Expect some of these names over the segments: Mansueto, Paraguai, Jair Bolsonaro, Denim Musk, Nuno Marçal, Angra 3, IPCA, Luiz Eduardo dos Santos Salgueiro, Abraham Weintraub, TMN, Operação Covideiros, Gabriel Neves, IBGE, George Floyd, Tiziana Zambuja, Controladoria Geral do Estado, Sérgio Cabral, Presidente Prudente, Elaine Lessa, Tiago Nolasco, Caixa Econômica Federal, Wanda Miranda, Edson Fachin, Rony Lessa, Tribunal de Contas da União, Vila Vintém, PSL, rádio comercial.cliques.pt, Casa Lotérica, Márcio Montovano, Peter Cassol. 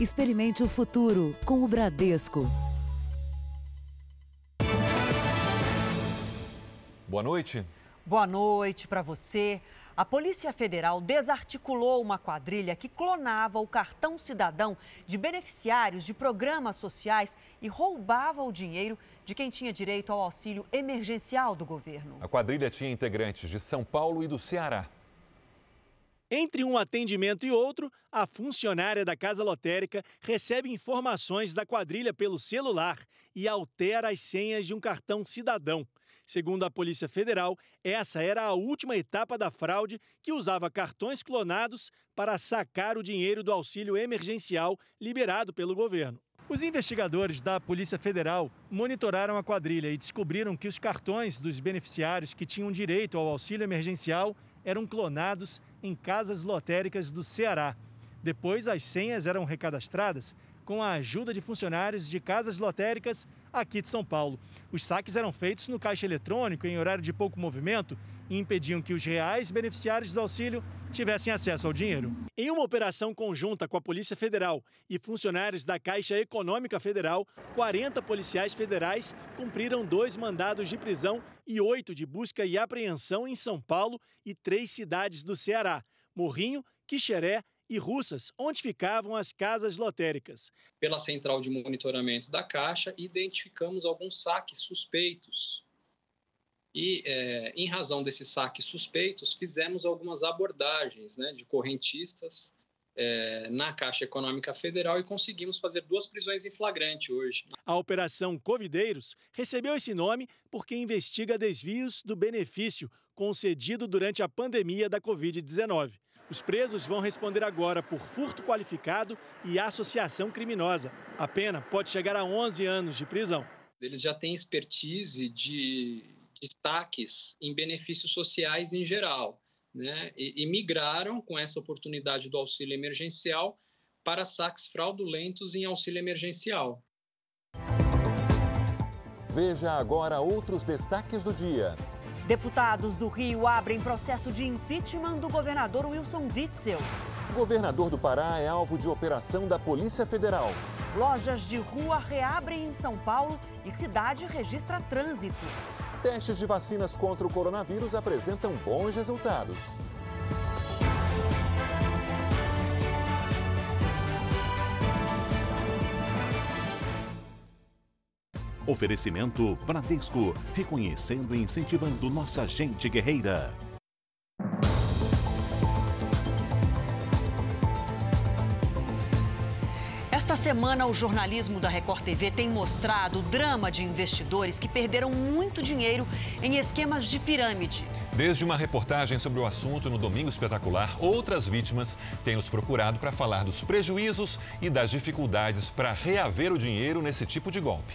Experimente o futuro com o Bradesco. Boa noite. Boa noite para você. A Polícia Federal desarticulou uma quadrilha que clonava o cartão cidadão de beneficiários de programas sociais e roubava o dinheiro de quem tinha direito ao auxílio emergencial do governo. A quadrilha tinha integrantes de São Paulo e do Ceará. Entre um atendimento e outro, a funcionária da Casa Lotérica recebe informações da quadrilha pelo celular e altera as senhas de um cartão cidadão. Segundo a Polícia Federal, essa era a última etapa da fraude que usava cartões clonados para sacar o dinheiro do auxílio emergencial liberado pelo governo. Os investigadores da Polícia Federal monitoraram a quadrilha e descobriram que os cartões dos beneficiários que tinham direito ao auxílio emergencial eram clonados em casas lotéricas do Ceará. Depois, as senhas eram recadastradas com a ajuda de funcionários de casas lotéricas aqui de São Paulo. Os saques eram feitos no caixa eletrônico em horário de pouco movimento e impediam que os reais beneficiários do auxílio tivessem acesso ao dinheiro. Em uma operação conjunta com a Polícia Federal e funcionários da Caixa Econômica Federal, 40 policiais federais cumpriram 2 mandados de prisão e 8 de busca e apreensão em São Paulo e 3 cidades do Ceará: Morrinho, Quixeré e Russas, onde ficavam as casas lotéricas. Pela central de monitoramento da Caixa, identificamos alguns saques suspeitos. E, em razão desses saques suspeitos, fizemos algumas abordagens, de correntistas na Caixa Econômica Federal e conseguimos fazer 2 prisões em flagrante hoje. A Operação Covideiros recebeu esse nome porque investiga desvios do benefício concedido durante a pandemia da Covid-19. Os presos vão responder agora por furto qualificado e associação criminosa. A pena pode chegar a 11 anos de prisão. Eles já têm expertise de saques em benefícios sociais em geral, E migraram com essa oportunidade do auxílio emergencial para saques fraudulentos em auxílio emergencial. Veja agora outros destaques do dia. Deputados do Rio abrem processo de impeachment do governador Wilson Witzel. Governador do Pará é alvo de operação da Polícia Federal. Lojas de rua reabrem em São Paulo e cidade registra trânsito. Testes de vacinas contra o coronavírus apresentam bons resultados. Oferecimento Bradesco, reconhecendo e incentivando nossa gente guerreira. Esta semana, o jornalismo da Record TV tem mostrado o drama de investidores que perderam muito dinheiro em esquemas de pirâmide. Desde uma reportagem sobre o assunto no Domingo Espetacular, outras vítimas têm nos procurado para falar dos prejuízos e das dificuldades para reaver o dinheiro nesse tipo de golpe.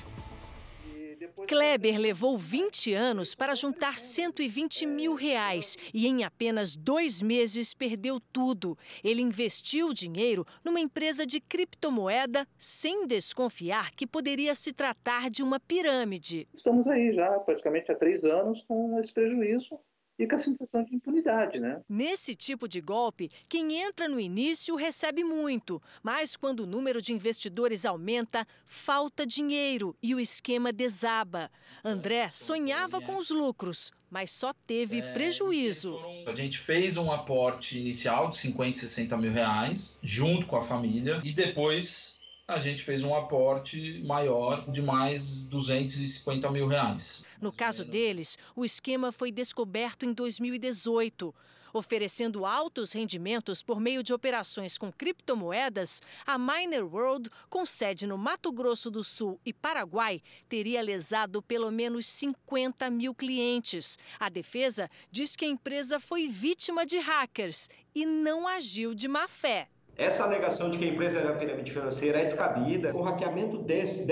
Kleber levou 20 anos para juntar 120 mil reais e em apenas 2 meses perdeu tudo. Ele investiu o dinheiro numa empresa de criptomoeda sem desconfiar que poderia se tratar de uma pirâmide. Estamos aí já praticamente há 3 anos com esse prejuízo e com a sensação de impunidade, Nesse tipo de golpe, quem entra no início recebe muito, mas quando o número de investidores aumenta, falta dinheiro e o esquema desaba. André sonhava com os lucros, mas só teve prejuízo. A gente fez um aporte inicial de 50, 60 mil reais, junto com a família, e depois a gente fez um aporte maior de mais 250 mil reais. No caso deles, o esquema foi descoberto em 2018. Oferecendo altos rendimentos por meio de operações com criptomoedas, a Miner World, com sede no Mato Grosso do Sul e Paraguai, teria lesado pelo menos 50 mil clientes. A defesa diz que a empresa foi vítima de hackers e não agiu de má fé. Essa alegação de que a empresa é uma pirâmide financeira é descabida. O hackeamento desses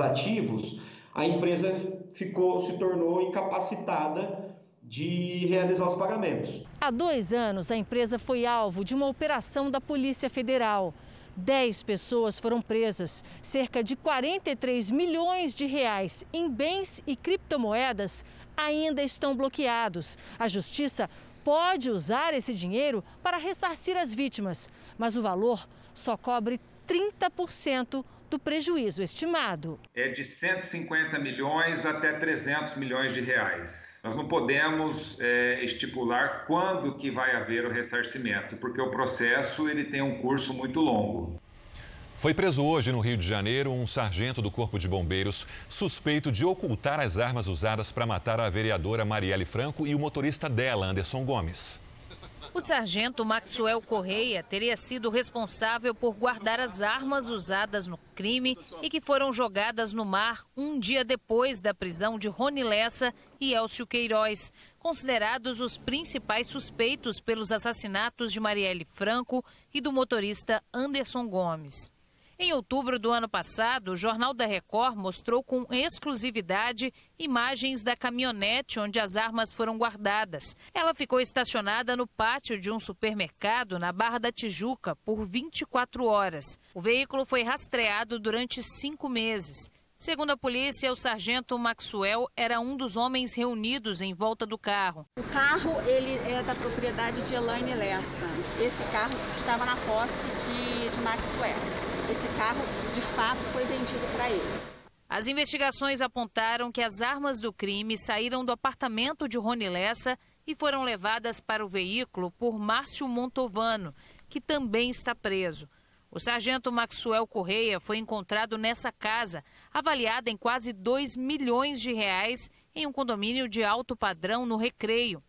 ativos, a empresa se tornou incapacitada de realizar os pagamentos. Há 2 anos, a empresa foi alvo de uma operação da Polícia Federal. 10 pessoas foram presas. Cerca de 43 milhões de reais em bens e criptomoedas ainda estão bloqueados. A Justiça pode usar esse dinheiro para ressarcir as vítimas, mas o valor só cobre 30% do prejuízo estimado. É de 150 milhões até 300 milhões de reais. Nós não podemos estipular quando que vai haver o ressarcimento, porque o processo ele tem um curso muito longo. Foi preso hoje no Rio de Janeiro um sargento do Corpo de Bombeiros suspeito de ocultar as armas usadas para matar a vereadora Marielle Franco e o motorista dela, Anderson Gomes. O sargento Maxwell Correia teria sido responsável por guardar as armas usadas no crime e que foram jogadas no mar um dia depois da prisão de Rony Lessa e Elcio Queiroz, considerados os principais suspeitos pelos assassinatos de Marielle Franco e do motorista Anderson Gomes. Em outubro do ano passado, o Jornal da Record mostrou com exclusividade imagens da caminhonete onde as armas foram guardadas. Ela ficou estacionada no pátio de um supermercado na Barra da Tijuca por 24 horas. O veículo foi rastreado durante 5 meses. Segundo a polícia, o sargento Maxwell era um dos homens reunidos em volta do carro. O carro ele é da propriedade de Elaine Lessa. Esse carro estava na posse de Maxwell. Esse carro, de fato, foi vendido para ele. As investigações apontaram que as armas do crime saíram do apartamento de Rony Lessa e foram levadas para o veículo por Márcio Montovano, que também está preso. O sargento Maxwell Correia foi encontrado nessa casa, avaliada em quase 2 milhões de reais, em um condomínio de alto padrão no Recreio.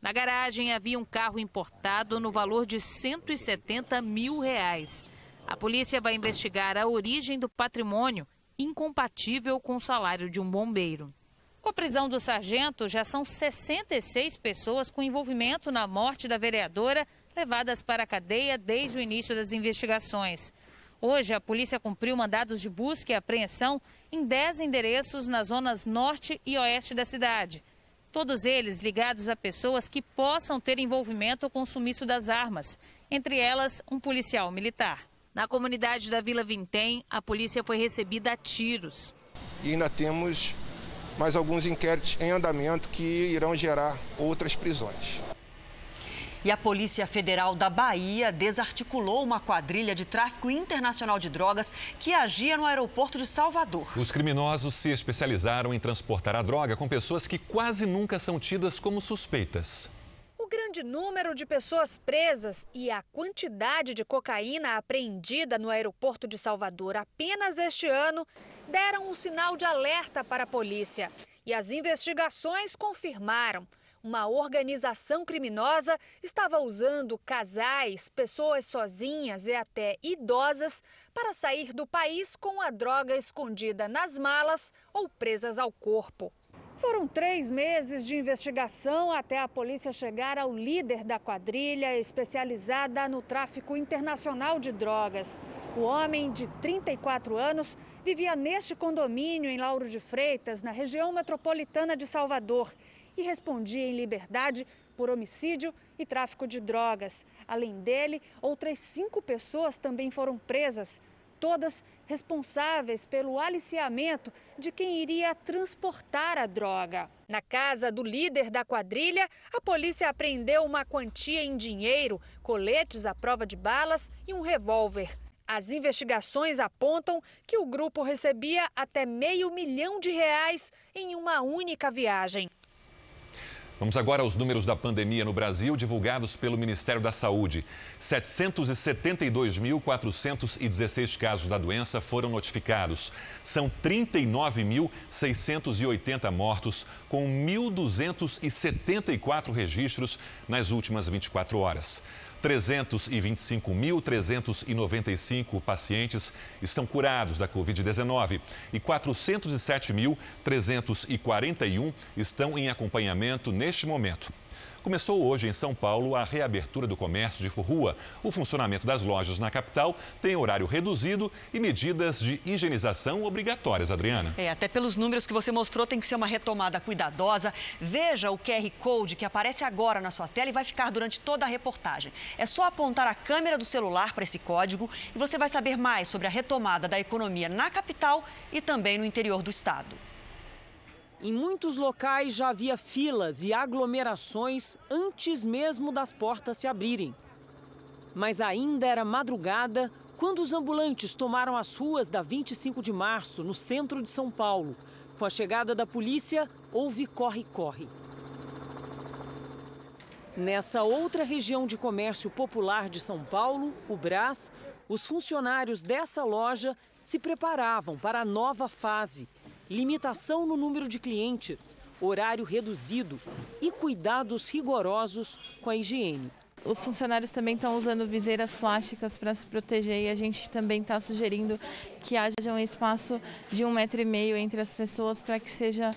Na garagem havia um carro importado no valor de 170 mil reais. A polícia vai investigar a origem do patrimônio incompatível com o salário de um bombeiro. Com a prisão do sargento, já são 66 pessoas com envolvimento na morte da vereadora levadas para a cadeia desde o início das investigações. Hoje, a polícia cumpriu mandados de busca e apreensão em 10 endereços nas zonas norte e oeste da cidade. Todos eles ligados a pessoas que possam ter envolvimento com o sumiço das armas, entre elas um policial militar. Na comunidade da Vila Vintém, a polícia foi recebida a tiros. E ainda temos mais alguns inquéritos em andamento que irão gerar outras prisões. E a Polícia Federal da Bahia desarticulou uma quadrilha de tráfico internacional de drogas que agia no aeroporto de Salvador. Os criminosos se especializaram em transportar a droga com pessoas que quase nunca são tidas como suspeitas. O grande número de pessoas presas e a quantidade de cocaína apreendida no aeroporto de Salvador apenas este ano deram um sinal de alerta para a polícia. E as investigações confirmaram. Uma organização criminosa estava usando casais, pessoas sozinhas e até idosas para sair do país com a droga escondida nas malas ou presas ao corpo. Foram 3 meses de investigação até a polícia chegar ao líder da quadrilha especializada no tráfico internacional de drogas. O homem, de 34 anos, vivia neste condomínio em Lauro de Freitas, na região metropolitana de Salvador, e respondia em liberdade por homicídio e tráfico de drogas. Além dele, outras 5 pessoas também foram presas. Todas responsáveis pelo aliciamento de quem iria transportar a droga. Na casa do líder da quadrilha, a polícia apreendeu uma quantia em dinheiro, coletes à prova de balas e um revólver. As investigações apontam que o grupo recebia até R$500 mil em uma única viagem. Vamos agora aos números da pandemia no Brasil, divulgados pelo Ministério da Saúde. 772.416 casos da doença foram notificados. São 39.680 mortos, com 1.274 registros nas últimas 24 horas. 325.395 pacientes estão curados da Covid-19 e 407.341 estão em acompanhamento neste momento. Começou hoje em São Paulo a reabertura do comércio de rua. O funcionamento das lojas na capital tem horário reduzido e medidas de higienização obrigatórias, Adriana. Até pelos números que você mostrou, tem que ser uma retomada cuidadosa. Veja o QR Code que aparece agora na sua tela e vai ficar durante toda a reportagem. É só apontar a câmera do celular para esse código e você vai saber mais sobre a retomada da economia na capital e também no interior do estado. Em muitos locais já havia filas e aglomerações antes mesmo das portas se abrirem. Mas ainda era madrugada quando os ambulantes tomaram as ruas da 25 de março, no centro de São Paulo. Com a chegada da polícia, houve corre-corre. Nessa outra região de comércio popular de São Paulo, o Brás, os funcionários dessa loja se preparavam para a nova fase. Limitação no número de clientes, horário reduzido e cuidados rigorosos com a higiene. Os funcionários também estão usando viseiras plásticas para se proteger e a gente também está sugerindo que haja um espaço de 1,5 metro entre as pessoas para que seja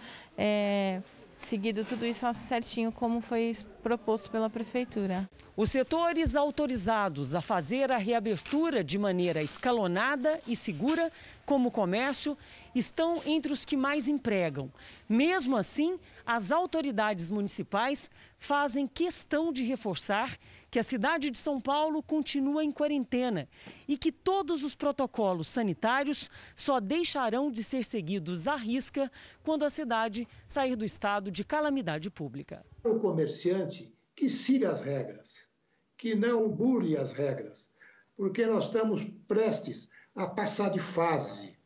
seguido tudo isso certinho como foi proposto pela Prefeitura. Os setores autorizados a fazer a reabertura de maneira escalonada e segura, como o comércio, estão entre os que mais empregam. Mesmo assim, as autoridades municipais fazem questão de reforçar que a cidade de São Paulo continua em quarentena e que todos os protocolos sanitários só deixarão de ser seguidos à risca quando a cidade sair do estado de calamidade pública. O comerciante que siga as regras, que não burle as regras, porque nós estamos prestes a passar de fase.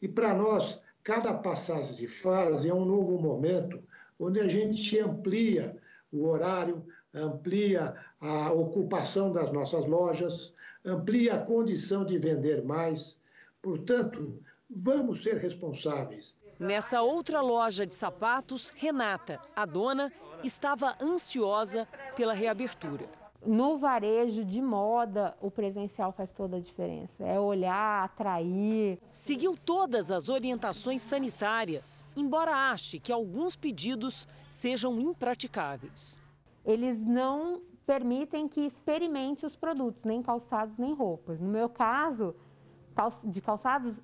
E para nós, cada passagem de fase é um novo momento onde a gente amplia o horário, amplia a ocupação das nossas lojas, amplia a condição de vender mais. Portanto, vamos ser responsáveis. Nessa outra loja de sapatos, Renata, a dona, estava ansiosa pela reabertura. No varejo de moda, o presencial faz toda a diferença. É olhar, atrair. Seguiu todas as orientações sanitárias, embora ache que alguns pedidos sejam impraticáveis. Eles não permitem que experimente os produtos, nem calçados, nem roupas. No meu caso, de calçados,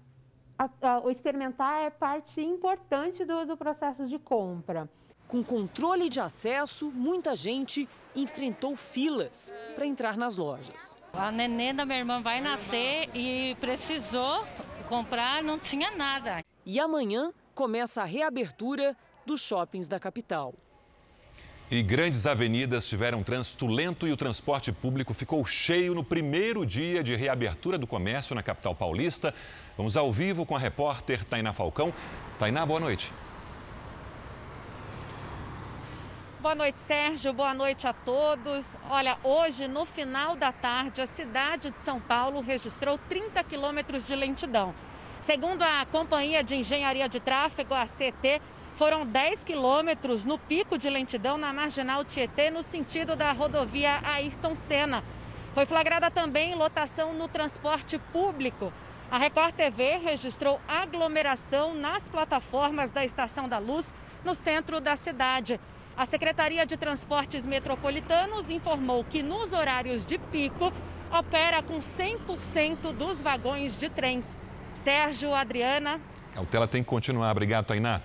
o experimentar é parte importante do processo de compra. Com controle de acesso, muita gente enfrentou filas para entrar nas lojas. A neném da minha irmã vai nascer e precisou comprar, não tinha nada. E amanhã começa a reabertura dos shoppings da capital. E grandes avenidas tiveram trânsito lento e o transporte público ficou cheio no primeiro dia de reabertura do comércio na capital paulista. Vamos ao vivo com a repórter Tainá Falcão. Tainá, boa noite. Boa noite, Sérgio. Boa noite a todos. Olha, hoje, no final da tarde, a cidade de São Paulo registrou 30 quilômetros de lentidão. Segundo a Companhia de Engenharia de Tráfego, a CT, foram 10 quilômetros no pico de lentidão na Marginal Tietê, no sentido da rodovia Ayrton Senna. Foi flagrada também lotação no transporte público. A Record TV registrou aglomeração nas plataformas da Estação da Luz, no centro da cidade. A Secretaria de Transportes Metropolitanos informou que nos horários de pico opera com 100% dos vagões de trens. Sérgio, Adriana. A cautela tem que continuar. Obrigado, Tainá.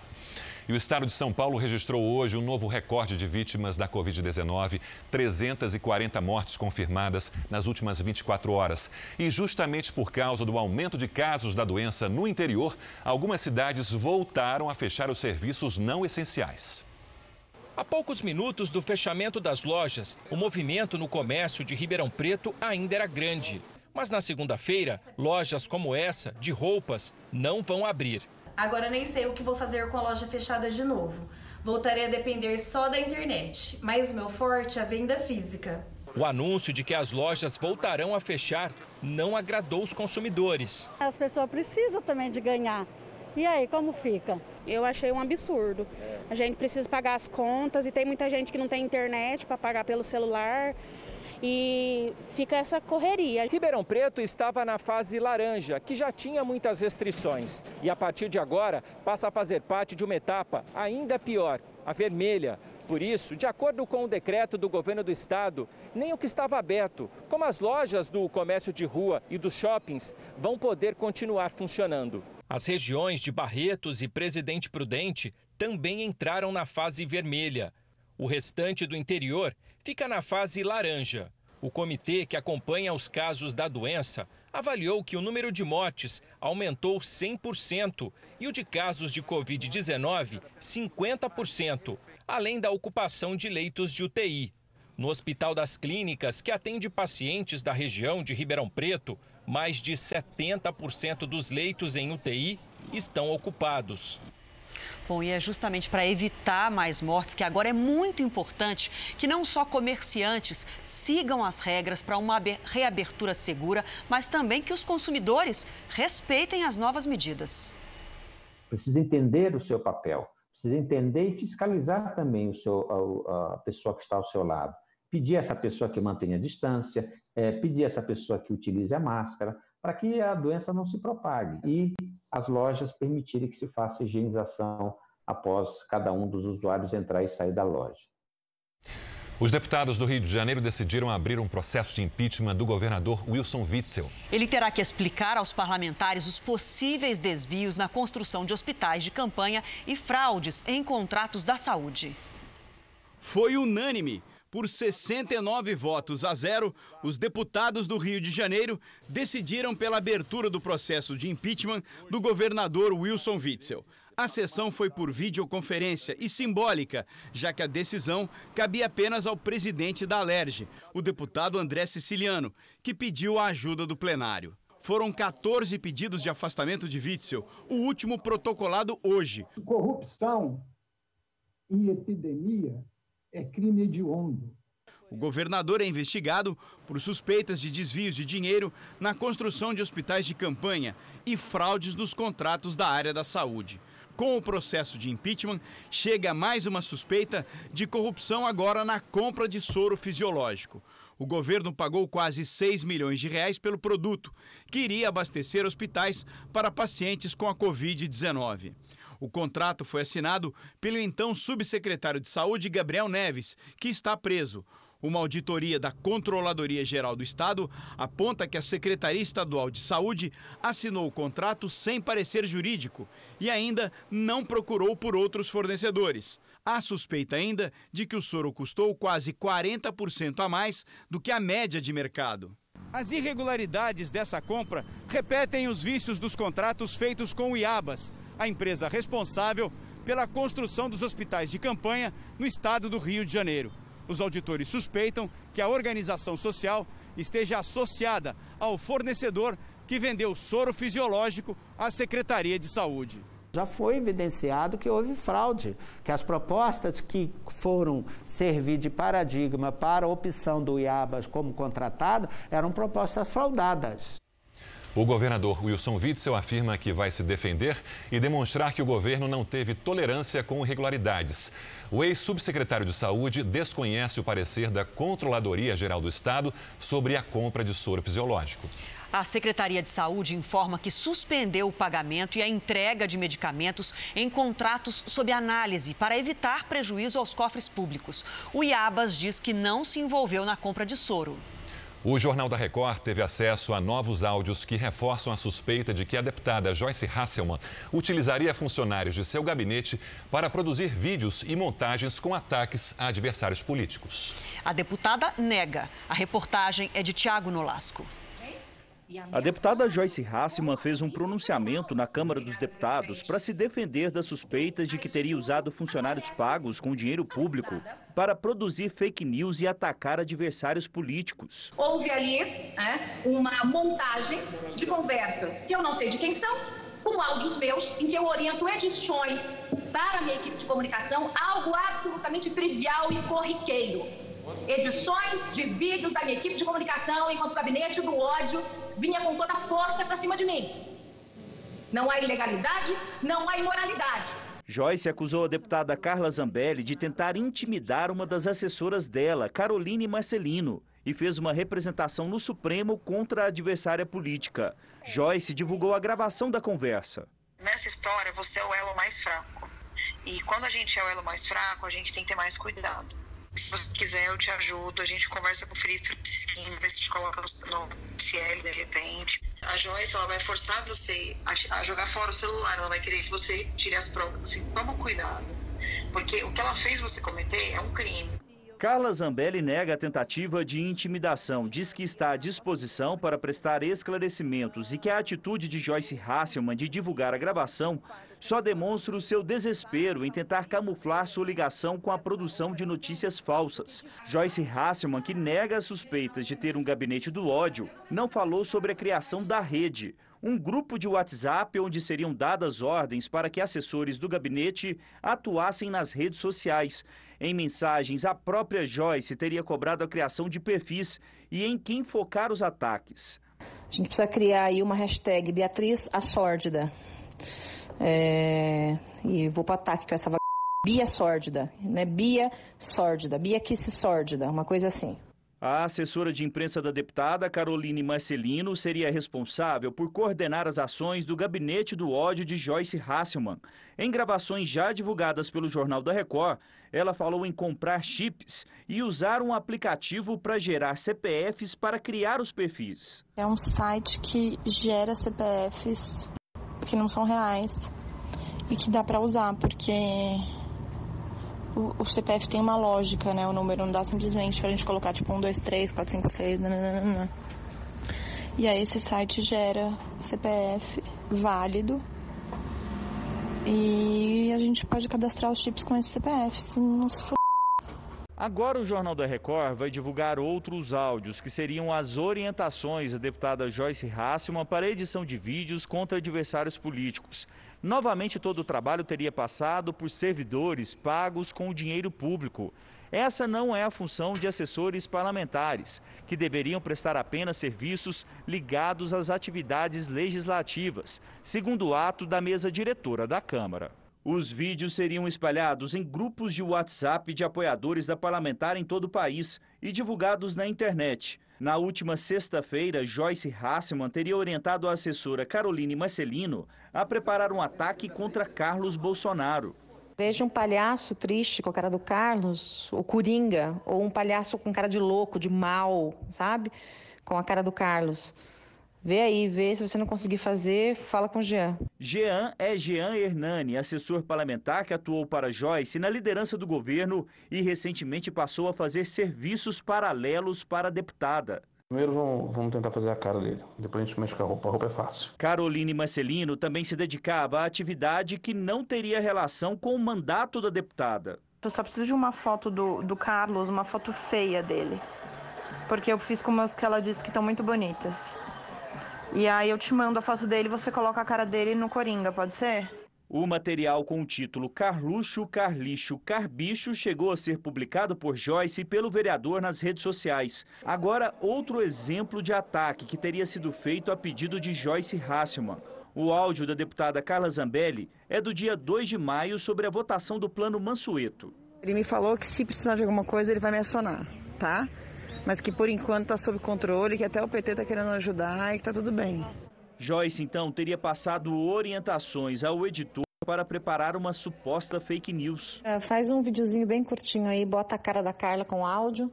E o estado de São Paulo registrou hoje um novo recorde de vítimas da Covid-19, 340 mortes confirmadas nas últimas 24 horas. E justamente por causa do aumento de casos da doença no interior, algumas cidades voltaram a fechar os serviços não essenciais. Há poucos minutos do fechamento das lojas, o movimento no comércio de Ribeirão Preto ainda era grande. Mas na segunda-feira, lojas como essa, de roupas, não vão abrir. Agora nem sei o que vou fazer com a loja fechada de novo. Voltarei a depender só da internet, mas o meu forte é a venda física. O anúncio de que as lojas voltarão a fechar não agradou os consumidores. As pessoas precisam também de ganhar. E aí, como fica? Eu achei um absurdo. A gente precisa pagar as contas e tem muita gente que não tem internet para pagar pelo celular e fica essa correria. Ribeirão Preto estava na fase laranja, que já tinha muitas restrições. E a partir de agora passa a fazer parte de uma etapa ainda pior, a vermelha. Por isso, de acordo com o decreto do governo do estado, nem o que estava aberto, como as lojas do comércio de rua e dos shoppings, vão poder continuar funcionando. As regiões de Barretos e Presidente Prudente também entraram na fase vermelha. O restante do interior fica na fase laranja. O comitê que acompanha os casos da doença avaliou que o número de mortes aumentou 100% e o de casos de Covid-19, 50%, além da ocupação de leitos de UTI. No Hospital das Clínicas, que atende pacientes da região de Ribeirão Preto, mais de 70% dos leitos em UTI estão ocupados. Bom, e é justamente para evitar mais mortes que agora é muito importante que não só comerciantes sigam as regras para uma reabertura segura, mas também que os consumidores respeitem as novas medidas. Precisa entender o seu papel, precisa entender e fiscalizar também a pessoa que está ao seu lado. Pedir a essa pessoa que mantenha a distância, pedir a essa pessoa que utilize a máscara, para que a doença não se propague e as lojas permitirem que se faça higienização após cada um dos usuários entrar e sair da loja. Os deputados do Rio de Janeiro decidiram abrir um processo de impeachment do governador Wilson Witzel. Ele terá que explicar aos parlamentares os possíveis desvios na construção de hospitais de campanha e fraudes em contratos da saúde. Foi unânime. Por 69 votos a 0, os deputados do Rio de Janeiro decidiram pela abertura do processo de impeachment do governador Wilson Witzel. A sessão foi por videoconferência e simbólica, já que a decisão cabia apenas ao presidente da ALERJ, o deputado André Siciliano, que pediu a ajuda do plenário. Foram 14 pedidos de afastamento de Witzel, o último protocolado hoje. Corrupção e epidemia é crime hediondo. O governador é investigado por suspeitas de desvios de dinheiro na construção de hospitais de campanha e fraudes nos contratos da área da saúde. Com o processo de impeachment, chega mais uma suspeita de corrupção agora na compra de soro fisiológico. O governo pagou quase 6 milhões de reais pelo produto, que iria abastecer hospitais para pacientes com a Covid-19. O contrato foi assinado pelo então subsecretário de Saúde, Gabriel Neves, que está preso. Uma auditoria da Controladoria Geral do Estado aponta que a Secretaria Estadual de Saúde assinou o contrato sem parecer jurídico e ainda não procurou por outros fornecedores. Há suspeita ainda de que o soro custou quase 40% a mais do que a média de mercado. As irregularidades dessa compra repetem os vícios dos contratos feitos com o Iabas, a empresa responsável pela construção dos hospitais de campanha no estado do Rio de Janeiro. Os auditores suspeitam que a organização social esteja associada ao fornecedor que vendeu soro fisiológico à Secretaria de Saúde. Já foi evidenciado que houve fraude, que as propostas que foram servir de paradigma para a opção do Iabas como contratado eram propostas fraudadas. O governador Wilson Witzel afirma que vai se defender e demonstrar que o governo não teve tolerância com irregularidades. O ex-subsecretário de Saúde desconhece o parecer da Controladoria Geral do Estado sobre a compra de soro fisiológico. A Secretaria de Saúde informa que suspendeu o pagamento e a entrega de medicamentos em contratos sob análise para evitar prejuízo aos cofres públicos. O Iabas diz que não se envolveu na compra de soro. O Jornal da Record teve acesso a novos áudios que reforçam a suspeita de que a deputada Joyce Hasselmann utilizaria funcionários de seu gabinete para produzir vídeos e montagens com ataques a adversários políticos. A deputada nega. A reportagem é de Tiago Nolasco. A deputada Joyce Hasselmann fez um pronunciamento na Câmara dos Deputados para se defender das suspeitas de que teria usado funcionários pagos com dinheiro público para produzir fake news e atacar adversários políticos. Houve ali uma montagem de conversas que eu não sei de quem são, com áudios meus, em que eu oriento edições para a minha equipe de comunicação, algo absolutamente trivial e corriqueiro. Edições de vídeos da minha equipe de comunicação, enquanto o gabinete do ódio vinha com toda a força para cima de mim. Não há ilegalidade, não há imoralidade. Joyce acusou a deputada Carla Zambelli de tentar intimidar uma das assessoras dela, Caroline Marcelino, e fez uma representação no Supremo contra a adversária política. Joyce divulgou a gravação da conversa. Nessa história, você é o elo mais fraco. E quando a gente é o elo mais fraco, a gente tem que ter mais cuidado. Se você quiser, eu te ajudo, a gente conversa com o Felipe, vê se te coloca no CL de repente. A Joyce, ela vai forçar você a jogar fora o celular, ela vai querer que você tire as provas. Assim, toma cuidado, porque o que ela fez você cometer é um crime. Carla Zambelli nega a tentativa de intimidação, diz que está à disposição para prestar esclarecimentos e que a atitude de Joyce Hasselmann de divulgar a gravação só demonstra o seu desespero em tentar camuflar sua ligação com a produção de notícias falsas. Joyce Hasselmann, que nega as suspeitas de ter um gabinete do ódio, não falou sobre a criação da rede, um grupo de WhatsApp onde seriam dadas ordens para que assessores do gabinete atuassem nas redes sociais. Em mensagens, a própria Joyce teria cobrado a criação de perfis e em quem focar os ataques. A gente precisa criar aí uma hashtag Beatriz a Sórdida. E vou para ataque com essa vaga. Bia Sórdida, né? Bia Sórdida, Bia que se sórdida, uma coisa assim. A assessora de imprensa da deputada, Caroline Marcelino, seria responsável por coordenar as ações do gabinete do ódio de Joyce Hasselmann. Em gravações já divulgadas pelo Jornal da Record, ela falou em comprar chips e usar um aplicativo para gerar CPFs para criar os perfis. É um site que gera CPFs que não são reais e que dá para usar, porque o CPF tem uma lógica, né? O número não dá simplesmente para a gente colocar tipo 1, 2, 3, 4, 5, 6, nananana. E aí esse site gera CPF válido e a gente pode cadastrar os chips com esse CPF, se não se for. Agora o Jornal da Record vai divulgar outros áudios que seriam as orientações da deputada Joyce Hasselmann para a edição de vídeos contra adversários políticos. Novamente, todo o trabalho teria passado por servidores pagos com o dinheiro público. Essa não é a função de assessores parlamentares, que deveriam prestar apenas serviços ligados às atividades legislativas, segundo o ato da mesa diretora da Câmara. Os vídeos seriam espalhados em grupos de WhatsApp de apoiadores da parlamentar em todo o país e divulgados na internet. Na última sexta-feira, Joyce Hasselmann teria orientado a assessora Caroline Marcelino a preparar um ataque contra Carlos Bolsonaro. Veja um palhaço triste com a cara do Carlos, ou coringa, ou um palhaço com cara de louco, de mal, sabe? Com a cara do Carlos. Vê aí, vê, se você não conseguir fazer, fala com o Jean. Jean é Jean Hernani, assessor parlamentar que atuou para Joyce na liderança do governo e recentemente passou a fazer serviços paralelos para a deputada. Primeiro vamos tentar fazer a cara dele, depois a gente mexe com a roupa é fácil. Caroline Marcelino também se dedicava à atividade que não teria relação com o mandato da deputada. Eu só preciso de uma foto do Carlos, uma foto feia dele, porque eu fiz com umas que ela disse que estão muito bonitas. E aí eu te mando a foto dele, você coloca a cara dele no coringa, pode ser? O material com o título Carluxo, Carlixo, Carbicho chegou a ser publicado por Joyce e pelo vereador nas redes sociais. Agora, outro exemplo de ataque que teria sido feito a pedido de Joyce Hasselmann. O áudio da deputada Carla Zambelli é do dia 2 de maio sobre a votação do Plano Mansueto. Ele me falou que se precisar de alguma coisa ele vai me acionar, tá? Mas que por enquanto está sob controle, que até o PT está querendo ajudar e que está tudo bem. Joyce, então, teria passado orientações ao editor para preparar uma suposta fake news. Faz um videozinho bem curtinho aí, bota a cara da Carla com áudio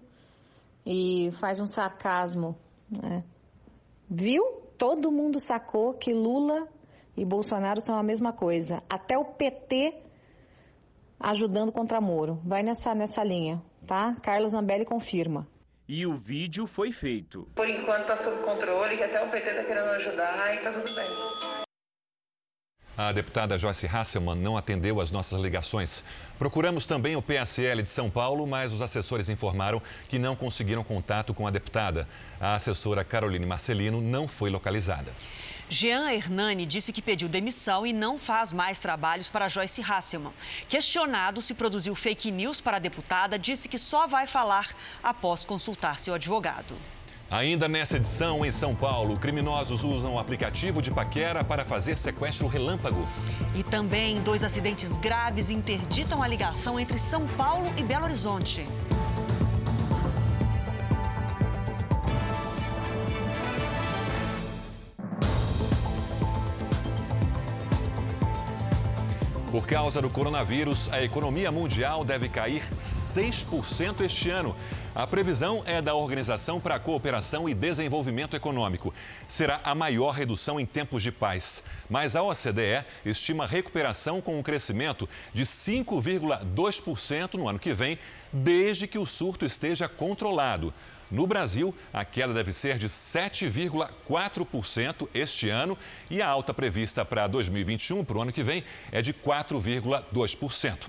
e faz um sarcasmo, né? Viu? Todo mundo sacou que Lula e Bolsonaro são a mesma coisa. Até o PT ajudando contra Moro. Vai nessa linha, tá? Carla Zambelli confirma. E o vídeo foi feito. Por enquanto está sob controle, que até o PT está querendo ajudar e está tudo bem. A deputada Joyce Hasselmann não atendeu às nossas ligações. Procuramos também o PSL de São Paulo, mas os assessores informaram que não conseguiram contato com a deputada. A assessora Caroline Marcelino não foi localizada. Jean Hernani disse que pediu demissão e não faz mais trabalhos para Joyce Hasselmann. Questionado se produziu fake news para a deputada, disse que só vai falar após consultar seu advogado. Ainda nessa edição, em São Paulo, criminosos usam o aplicativo de paquera para fazer sequestro relâmpago. E também dois acidentes graves interditam a ligação entre São Paulo e Belo Horizonte. Por causa do coronavírus, a economia mundial deve cair 6% este ano. A previsão é da Organização para a Cooperação e Desenvolvimento Econômico. Será a maior redução em tempos de paz. Mas a OCDE estima recuperação com um crescimento de 5,2% no ano que vem, desde que o surto esteja controlado. No Brasil, a queda deve ser de 7,4% este ano e a alta prevista para 2021, para o ano que vem, é de 4,2%.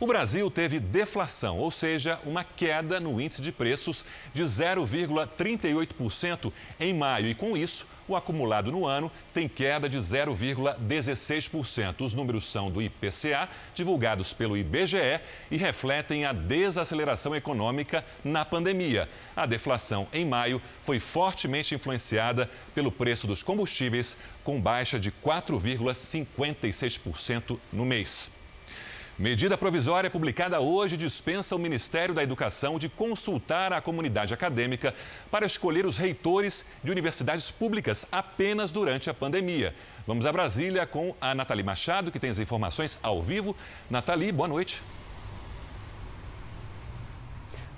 O Brasil teve deflação, ou seja, uma queda no índice de preços de 0,38% em maio e, com isso, o acumulado no ano tem queda de 0,16%. Os números são do IPCA, divulgados pelo IBGE, e refletem a desaceleração econômica na pandemia. A deflação em maio foi fortemente influenciada pelo preço dos combustíveis, com baixa de 4,56% no mês. Medida provisória publicada hoje dispensa o Ministério da Educação de consultar a comunidade acadêmica para escolher os reitores de universidades públicas apenas durante a pandemia. Vamos a Brasília com a Nathalie Machado, que tem as informações ao vivo. Nathalie, boa noite.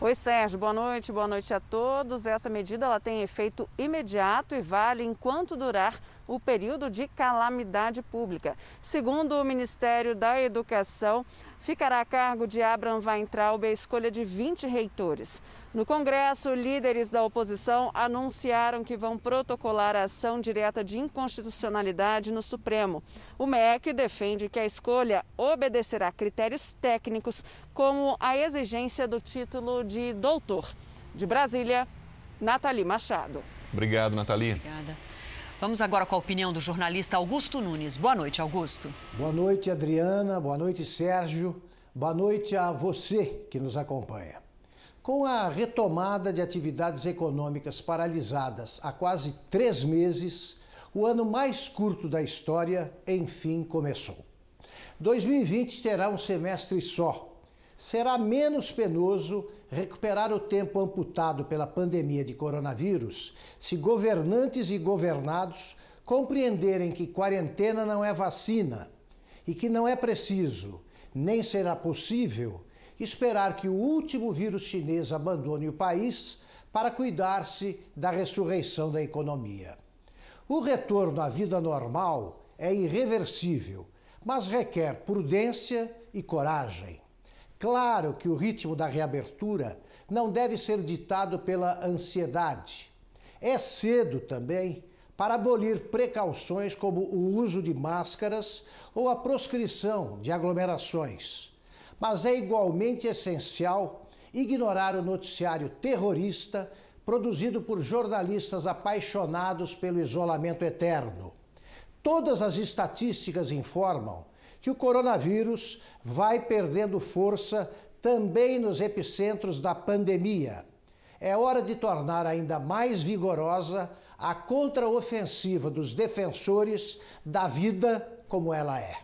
Oi, Sérgio. Boa noite a todos. Essa medida ela tem efeito imediato e vale enquanto durar o período de calamidade pública. Segundo o Ministério da Educação, ficará a cargo de Abraham Weintraub a escolha de 20 reitores. No Congresso, líderes da oposição anunciaram que vão protocolar a ação direta de inconstitucionalidade no Supremo. O MEC defende que a escolha obedecerá critérios técnicos, como a exigência do título de doutor. De Brasília, Nathalie Machado. Obrigado, Nathalie. Obrigada. Vamos agora com a opinião do jornalista Augusto Nunes. Boa noite, Augusto. Boa noite, Adriana. Boa noite, Sérgio. Boa noite a você que nos acompanha. Com a retomada de atividades econômicas paralisadas há quase 3 meses, o ano mais curto da história, enfim, começou. 2020 terá um semestre só. Será menos penoso recuperar o tempo amputado pela pandemia de coronavírus se governantes e governados compreenderem que quarentena não é vacina e que não é preciso, nem será possível, esperar que o último vírus chinês abandone o país para cuidar-se da ressurreição da economia. O retorno à vida normal é irreversível, mas requer prudência e coragem. Claro que o ritmo da reabertura não deve ser ditado pela ansiedade. É cedo também para abolir precauções como o uso de máscaras ou a proscrição de aglomerações. Mas é igualmente essencial ignorar o noticiário terrorista produzido por jornalistas apaixonados pelo isolamento eterno. Todas as estatísticas informam que o coronavírus vai perdendo força também nos epicentros da pandemia. É hora de tornar ainda mais vigorosa a contraofensiva dos defensores da vida como ela é.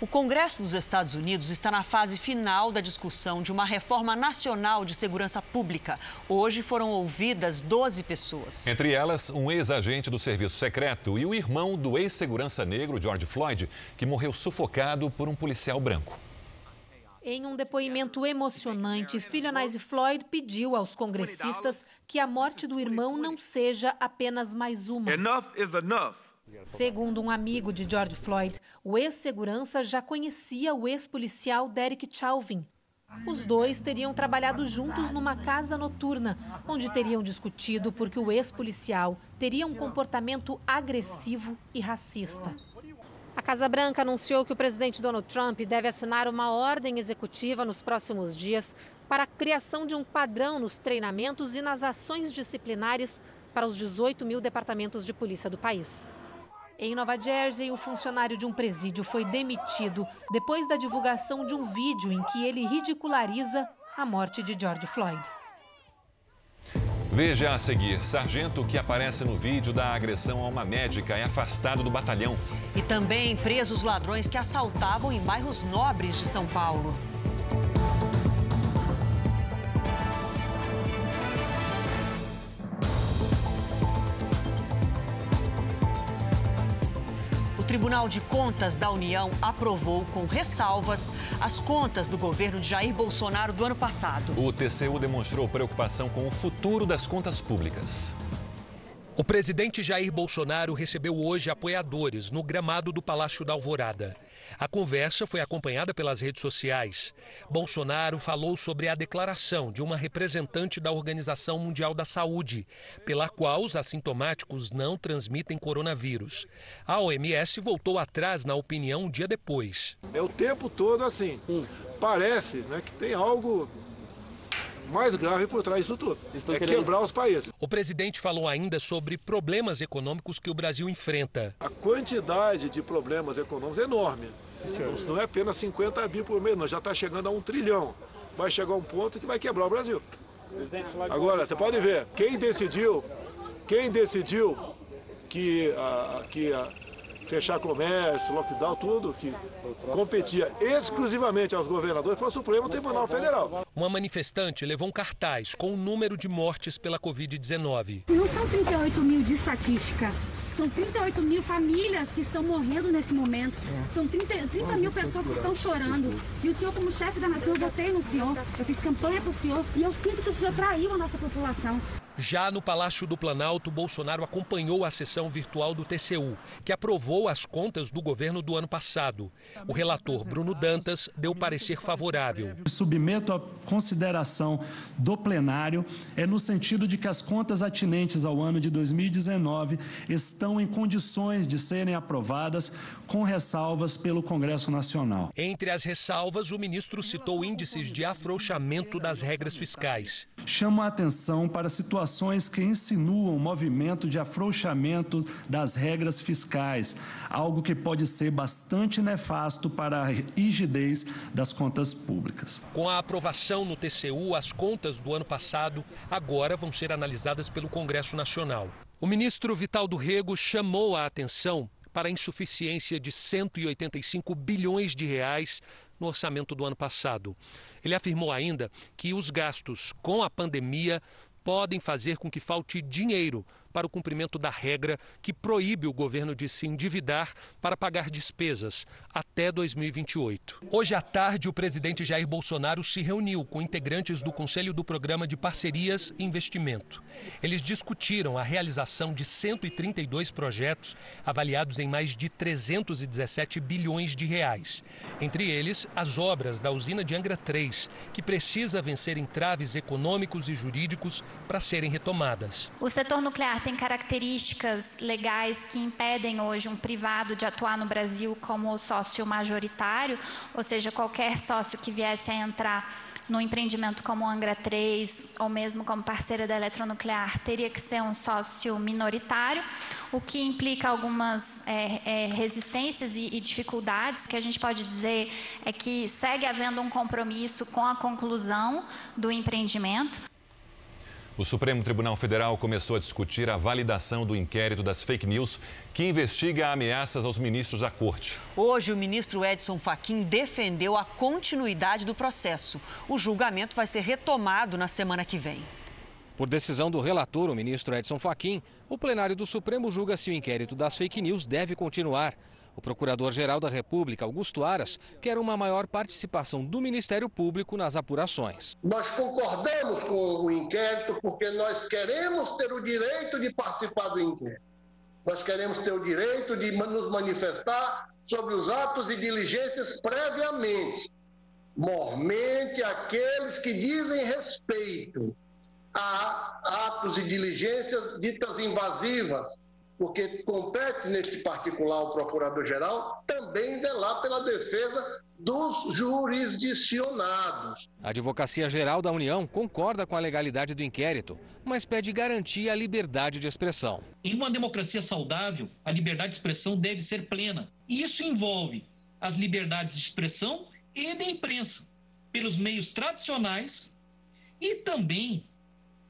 O Congresso dos Estados Unidos está na fase final da discussão de uma reforma nacional de segurança pública. Hoje foram ouvidas 12 pessoas. Entre elas, um ex-agente do serviço secreto e o irmão do ex-segurança negro, George Floyd, que morreu sufocado por um policial branco. Em um depoimento emocionante, filha Naze Floyd pediu aos congressistas que a morte do irmão não seja apenas mais uma. Enough is enough. Segundo um amigo de George Floyd, o ex-segurança já conhecia o ex-policial Derek Chauvin. Os dois teriam trabalhado juntos numa casa noturna, onde teriam discutido porque o ex-policial teria um comportamento agressivo e racista. A Casa Branca anunciou que o presidente Donald Trump deve assinar uma ordem executiva nos próximos dias para a criação de um padrão nos treinamentos e nas ações disciplinares para os 18 mil departamentos de polícia do país. Em Nova Jersey, o funcionário de um presídio foi demitido depois da divulgação de um vídeo em que ele ridiculariza a morte de George Floyd. Veja a seguir, sargento que aparece no vídeo da agressão a uma médica é afastado do batalhão. E também presos ladrões que assaltavam em bairros nobres de São Paulo. O Tribunal de Contas da União aprovou com ressalvas as contas do governo de Jair Bolsonaro do ano passado. O TCU demonstrou preocupação com o futuro das contas públicas. O presidente Jair Bolsonaro recebeu hoje apoiadores no gramado do Palácio da Alvorada. A conversa foi acompanhada pelas redes sociais. Bolsonaro falou sobre a declaração de uma representante da Organização Mundial da Saúde, pela qual os assintomáticos não transmitem coronavírus. A OMS voltou atrás na opinião um dia depois. É o tempo todo assim. Parece, né, que tem algo mais grave por trás disso tudo. É quebrar os países. O presidente falou ainda sobre problemas econômicos que o Brasil enfrenta. A quantidade de problemas econômicos é enorme. Não é apenas 50 bi por mês, não. Já está chegando a 1 trilhão. Vai chegar um ponto que vai quebrar o Brasil. Agora, você pode ver, quem decidiu que fechar comércio, lockdown, tudo que competia exclusivamente aos governadores foi o Supremo Tribunal Federal. Uma manifestante levou um cartaz com o número de mortes pela Covid-19. Não são 38 mil de estatística, são 38 mil famílias que estão morrendo nesse momento, são 30 mil pessoas que estão chorando. E o senhor, como chefe da nação, eu votei no senhor, eu fiz campanha para o senhor e eu sinto que o senhor traiu a nossa população. Já no Palácio do Planalto, Bolsonaro acompanhou a sessão virtual do TCU, que aprovou as contas do governo do ano passado. O relator Bruno Dantas deu parecer favorável. Submeto à consideração do plenário é no sentido de que as contas atinentes ao ano de 2019 estão em condições de serem aprovadas com ressalvas pelo Congresso Nacional. Entre as ressalvas, o ministro citou índices de afrouxamento das regras fiscais. Chama a atenção para a situação que insinuam o movimento de afrouxamento das regras fiscais, algo que pode ser bastante nefasto para a rigidez das contas públicas. Com a aprovação no TCU, as contas do ano passado agora vão ser analisadas pelo Congresso Nacional. O ministro Vitaldo Rego chamou a atenção para a insuficiência de 185 bilhões de reais no orçamento do ano passado. Ele afirmou ainda que os gastos com a pandemia podem fazer com que falte dinheiro para o cumprimento da regra que proíbe o governo de se endividar para pagar despesas até 2028. Hoje à tarde, o presidente Jair Bolsonaro se reuniu com integrantes do Conselho do Programa de Parcerias e Investimento. Eles discutiram a realização de 132 projetos avaliados em mais de 317 bilhões de reais. Entre eles, as obras da usina de Angra 3, que precisa vencer entraves econômicos e jurídicos para serem retomadas. O setor nuclear tem características legais que impedem hoje um privado de atuar no Brasil como sócio majoritário, ou seja, qualquer sócio que viesse a entrar no empreendimento como Angra 3 ou mesmo como parceira da eletronuclear teria que ser um sócio minoritário, o que implica algumas resistências e dificuldades que a gente pode dizer é que segue havendo um compromisso com a conclusão do empreendimento. O Supremo Tribunal Federal começou a discutir a validação do inquérito das fake news que investiga ameaças aos ministros da Corte. Hoje, o ministro Edson Fachin defendeu a continuidade do processo. O julgamento vai ser retomado na semana que vem. Por decisão do relator, o ministro Edson Fachin, o plenário do Supremo julga se o inquérito das fake news deve continuar. O procurador-geral da República, Augusto Aras, quer uma maior participação do Ministério Público nas apurações. Nós concordamos com o inquérito porque nós queremos ter o direito de participar do inquérito. Nós queremos ter o direito de nos manifestar sobre os atos e diligências previamente, mormente aqueles que dizem respeito a atos e diligências ditas invasivas, porque compete, neste particular, ao procurador-geral também zelar pela defesa dos jurisdicionados. A Advocacia-Geral da União concorda com a legalidade do inquérito, mas pede garantia à liberdade de expressão. Em uma democracia saudável, a liberdade de expressão deve ser plena. E isso envolve as liberdades de expressão e da imprensa, pelos meios tradicionais e também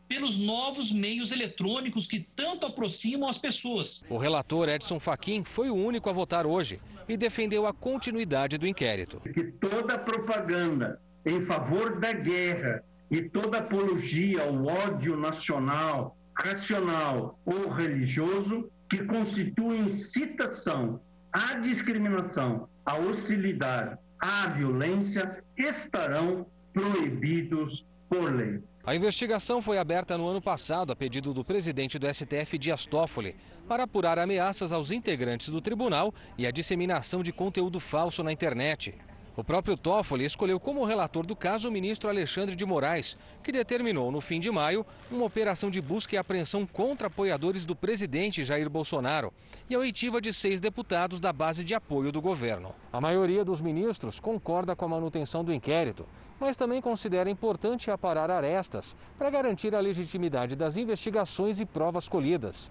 pelos novos meios eletrônicos que tanto aproximam as pessoas. O relator Edson Fachin foi o único a votar hoje e defendeu a continuidade do inquérito. Que toda propaganda em favor da guerra e toda apologia ao ódio nacional, racional ou religioso que constitui incitação à discriminação, à hostilidade, à violência, estarão proibidos por lei. A investigação foi aberta no ano passado a pedido do presidente do STF, Dias Toffoli, para apurar ameaças aos integrantes do tribunal e a disseminação de conteúdo falso na internet. O próprio Toffoli escolheu como relator do caso o ministro Alexandre de Moraes, que determinou no fim de maio uma operação de busca e apreensão contra apoiadores do presidente Jair Bolsonaro e a oitiva de 6 deputados da base de apoio do governo. A maioria dos ministros concorda com a manutenção do inquérito, mas também considera importante aparar arestas para garantir a legitimidade das investigações e provas colhidas.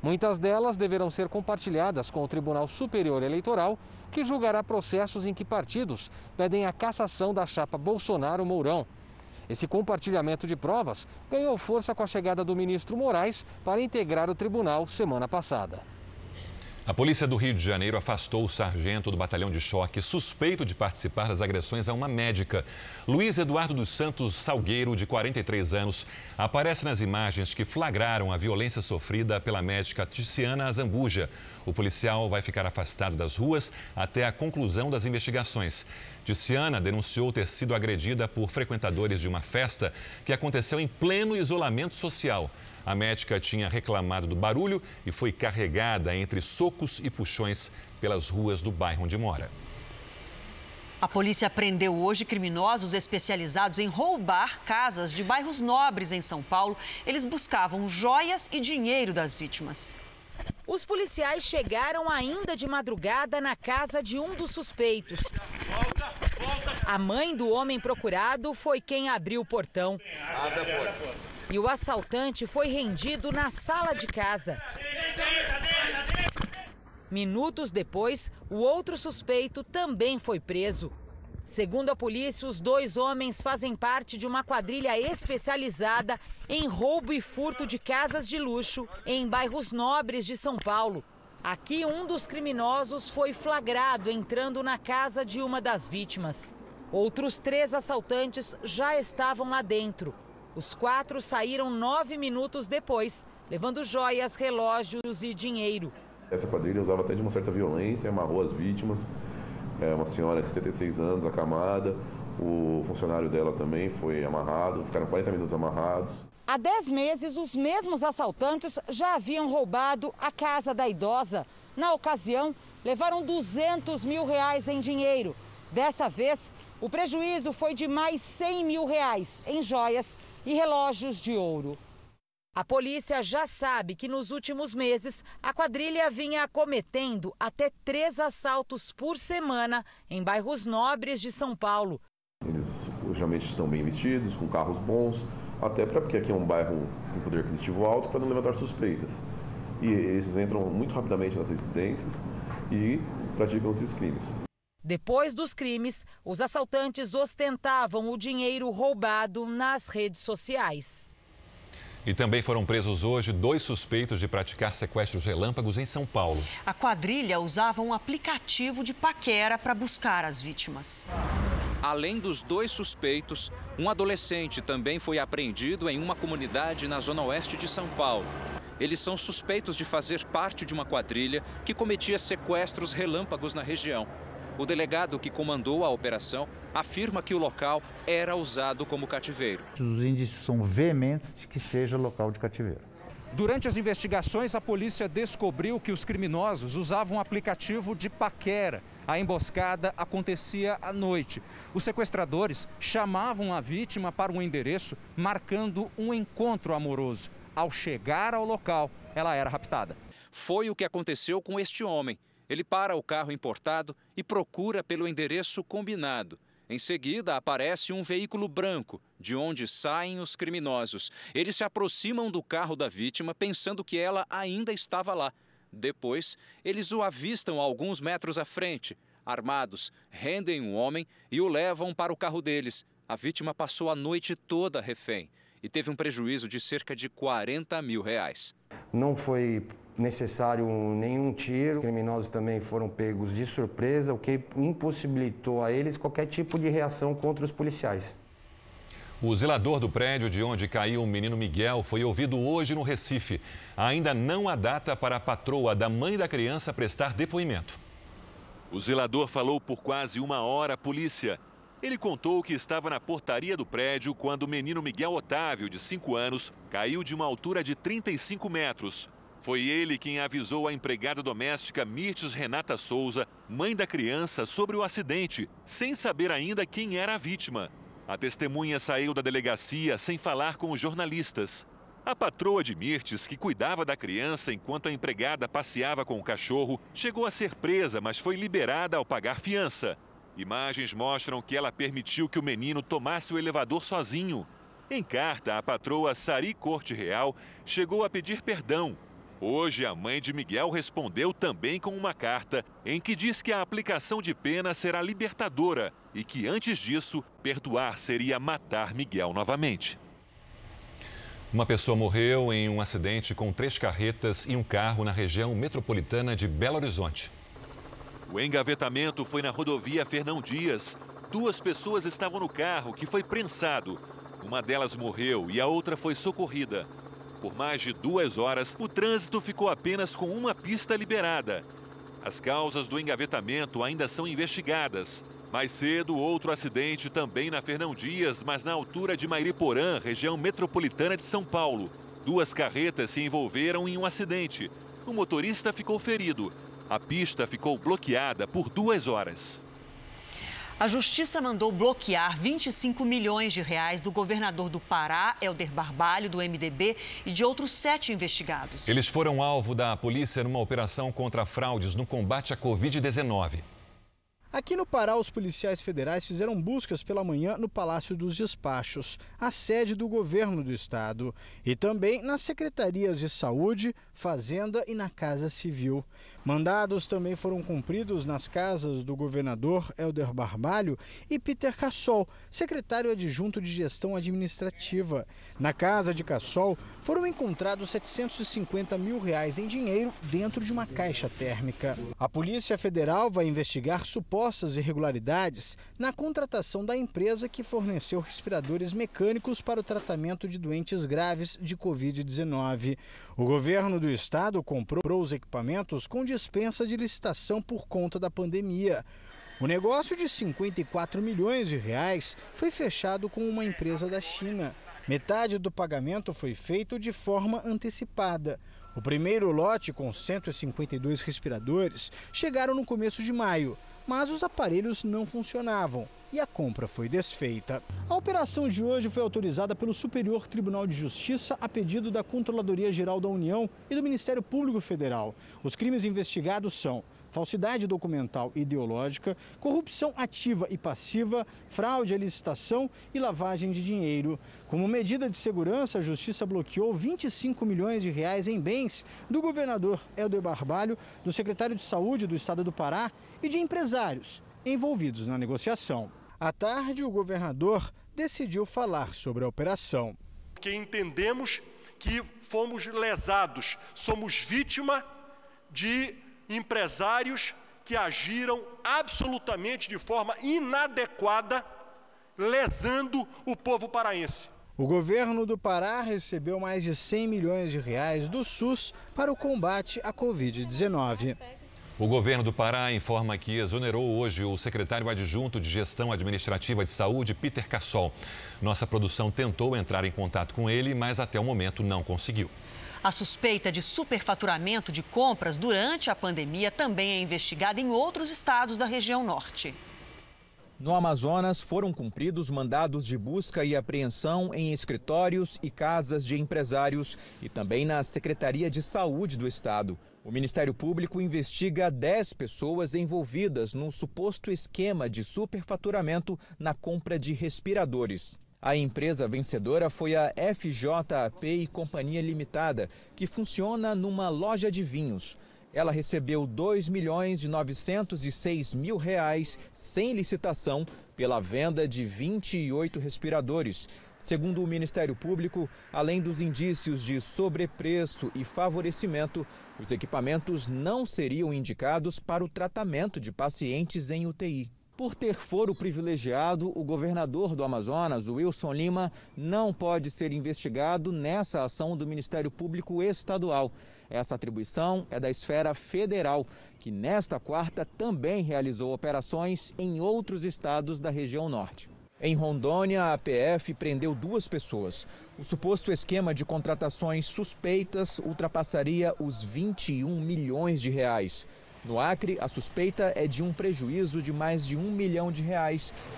Muitas delas deverão ser compartilhadas com o Tribunal Superior Eleitoral, que julgará processos em que partidos pedem a cassação da chapa Bolsonaro-Mourão. Esse compartilhamento de provas ganhou força com a chegada do ministro Moraes para integrar o tribunal semana passada. A polícia do Rio de Janeiro afastou o sargento do batalhão de choque suspeito de participar das agressões a uma médica. Luiz Eduardo dos Santos Salgueiro, de 43 anos, aparece nas imagens que flagraram a violência sofrida pela médica Tiziana Zambuja. O policial vai ficar afastado das ruas até a conclusão das investigações. Tiziana denunciou ter sido agredida por frequentadores de uma festa que aconteceu em pleno isolamento social. A médica tinha reclamado do barulho e foi carregada entre socos e puxões pelas ruas do bairro onde mora. A polícia prendeu hoje criminosos especializados em roubar casas de bairros nobres em São Paulo. Eles buscavam joias e dinheiro das vítimas. Os policiais chegaram ainda de madrugada na casa de um dos suspeitos. A mãe do homem procurado foi quem abriu o portão. Abre a porta. E o assaltante foi rendido na sala de casa. Minutos depois, o outro suspeito também foi preso. Segundo a polícia, os dois homens fazem parte de uma quadrilha especializada em roubo e furto de casas de luxo em bairros nobres de São Paulo. Aqui, um dos criminosos foi flagrado entrando na casa de uma das vítimas. Outros 3 assaltantes já estavam lá dentro. Os 4 saíram 9 minutos depois, levando joias, relógios e dinheiro. Essa quadrilha usava até de uma certa violência, amarrou as vítimas, uma senhora de 76 anos acamada, o funcionário dela também foi amarrado, ficaram 40 minutos amarrados. Há 10 meses, os mesmos assaltantes já haviam roubado a casa da idosa. Na ocasião, levaram R$200 mil em dinheiro. Dessa vez, o prejuízo foi de mais R$100 mil em joias e relógios de ouro. A polícia já sabe que nos últimos meses a quadrilha vinha acometendo até 3 assaltos por semana em bairros nobres de São Paulo. Eles geralmente estão bem vestidos, com carros bons, até porque aqui é um bairro com poder aquisitivo alto para não levantar suspeitas. E esses entram muito rapidamente nas residências e praticam esses crimes. Depois dos crimes, os assaltantes ostentavam o dinheiro roubado nas redes sociais. E também foram presos hoje 2 suspeitos de praticar sequestros relâmpagos em São Paulo. A quadrilha usava um aplicativo de paquera para buscar as vítimas. Além dos 2 suspeitos, um adolescente também foi apreendido em uma comunidade na zona oeste de São Paulo. Eles são suspeitos de fazer parte de uma quadrilha que cometia sequestros relâmpagos na região. O delegado que comandou a operação afirma que o local era usado como cativeiro. Os indícios são veementes de que seja local de cativeiro. Durante as investigações, a polícia descobriu que os criminosos usavam um aplicativo de paquera. A emboscada acontecia à noite. Os sequestradores chamavam a vítima para um endereço, marcando um encontro amoroso. Ao chegar ao local, ela era raptada. Foi o que aconteceu com este homem. Ele para o carro importado e procura pelo endereço combinado. Em seguida, aparece um veículo branco, de onde saem os criminosos. Eles se aproximam do carro da vítima, pensando que ela ainda estava lá. Depois, eles o avistam a alguns metros à frente. Armados, rendem um homem e o levam para o carro deles. A vítima passou a noite toda refém e teve um prejuízo de cerca de R$40 mil. Não foi necessário nenhum tiro. Os criminosos também foram pegos de surpresa, o que impossibilitou a eles qualquer tipo de reação contra os policiais. O zelador do prédio de onde caiu o menino Miguel foi ouvido hoje no Recife. Ainda não há data para a patroa da mãe da criança prestar depoimento. O zelador falou por quase uma hora à polícia. Ele contou que estava na portaria do prédio quando o menino Miguel Otávio, de 5 anos, caiu de uma altura de 35 metros. Foi ele quem avisou a empregada doméstica Mirtes Renata Souza, mãe da criança, sobre o acidente, sem saber ainda quem era a vítima. A testemunha saiu da delegacia sem falar com os jornalistas. A patroa de Mirtes, que cuidava da criança enquanto a empregada passeava com o cachorro, chegou a ser presa, mas foi liberada ao pagar fiança. Imagens mostram que ela permitiu que o menino tomasse o elevador sozinho. Em carta, a patroa Sari Corte Real chegou a pedir perdão. Hoje, a mãe de Miguel respondeu também com uma carta em que diz que a aplicação de pena será libertadora e que, antes disso, perdoar seria matar Miguel novamente. Uma pessoa morreu em um acidente com 3 carretas e um carro na região metropolitana de Belo Horizonte. O engavetamento foi na rodovia Fernão Dias. 2 pessoas estavam no carro, que foi prensado. Uma delas morreu e a outra foi socorrida. Por mais de 2 horas, o trânsito ficou apenas com uma pista liberada. As causas do engavetamento ainda são investigadas. Mais cedo, outro acidente também na Fernão Dias, mas na altura de Mairiporã, região metropolitana de São Paulo. 2 carretas se envolveram em um acidente. O motorista ficou ferido. A pista ficou bloqueada por 2 horas. A Justiça mandou bloquear R$ 25 milhões do governador do Pará, Helder Barbalho, do MDB, e de outros 7 investigados. Eles foram alvo da polícia numa operação contra fraudes no combate à Covid-19. Aqui no Pará, os policiais federais fizeram buscas pela manhã no Palácio dos Despachos, a sede do governo do estado, e também nas secretarias de Saúde, Fazenda e na Casa Civil. Mandados também foram cumpridos nas casas do governador Helder Barbalho e Peter Cassol, secretário adjunto de Gestão Administrativa. Na casa de Cassol, foram encontrados R$ 750 mil em dinheiro dentro de uma caixa térmica. A Polícia Federal vai investigar supostas irregularidades na contratação da empresa que forneceu respiradores mecânicos para o tratamento de doentes graves de Covid-19. O governo do estado comprou os equipamentos com dispensa de licitação por conta da pandemia. O negócio de R$ 54 milhões foi fechado com uma empresa da China. Metade do pagamento foi feito de forma antecipada. O primeiro lote, com 152 respiradores, chegaram no começo de maio. Mas os aparelhos não funcionavam e a compra foi desfeita. A operação de hoje foi autorizada pelo Superior Tribunal de Justiça a pedido da Controladoria Geral da União e do Ministério Público Federal. Os crimes investigados são falsidade documental e ideológica, corrupção ativa e passiva, fraude à licitação e lavagem de dinheiro. Como medida de segurança, a Justiça bloqueou R$ 25 milhões em bens do governador Helder Barbalho, do secretário de Saúde do estado do Pará e de empresários envolvidos na negociação. À tarde, o governador decidiu falar sobre a operação. Porque entendemos que fomos lesados, somos vítima de empresários que agiram absolutamente de forma inadequada, lesando o povo paraense. O governo do Pará recebeu mais de R$ 100 milhões do SUS para o combate à Covid-19. O governo do Pará informa que exonerou hoje o secretário adjunto de Gestão Administrativa de Saúde, Peter Cassol. Nossa produção tentou entrar em contato com ele, mas até o momento não conseguiu. A suspeita de superfaturamento de compras durante a pandemia também é investigada em outros estados da região norte. No Amazonas, foram cumpridos mandados de busca e apreensão em escritórios e casas de empresários e também na Secretaria de Saúde do estado. O Ministério Público investiga 10 pessoas envolvidas num suposto esquema de superfaturamento na compra de respiradores. A empresa vencedora foi a FJAP e Companhia Limitada, que funciona numa loja de vinhos. Ela recebeu R$ 2.906.000 sem licitação pela venda de 28 respiradores. Segundo o Ministério Público, além dos indícios de sobrepreço e favorecimento, os equipamentos não seriam indicados para o tratamento de pacientes em UTI. Por ter foro privilegiado, o governador do Amazonas, Wilson Lima, não pode ser investigado nessa ação do Ministério Público Estadual. Essa atribuição é da esfera federal, que nesta quarta também realizou operações em outros estados da região norte. Em Rondônia, a APF prendeu duas pessoas. O suposto esquema de contratações suspeitas ultrapassaria os 21 milhões de reais. No Acre, a suspeita é de um prejuízo de mais de R$1 milhão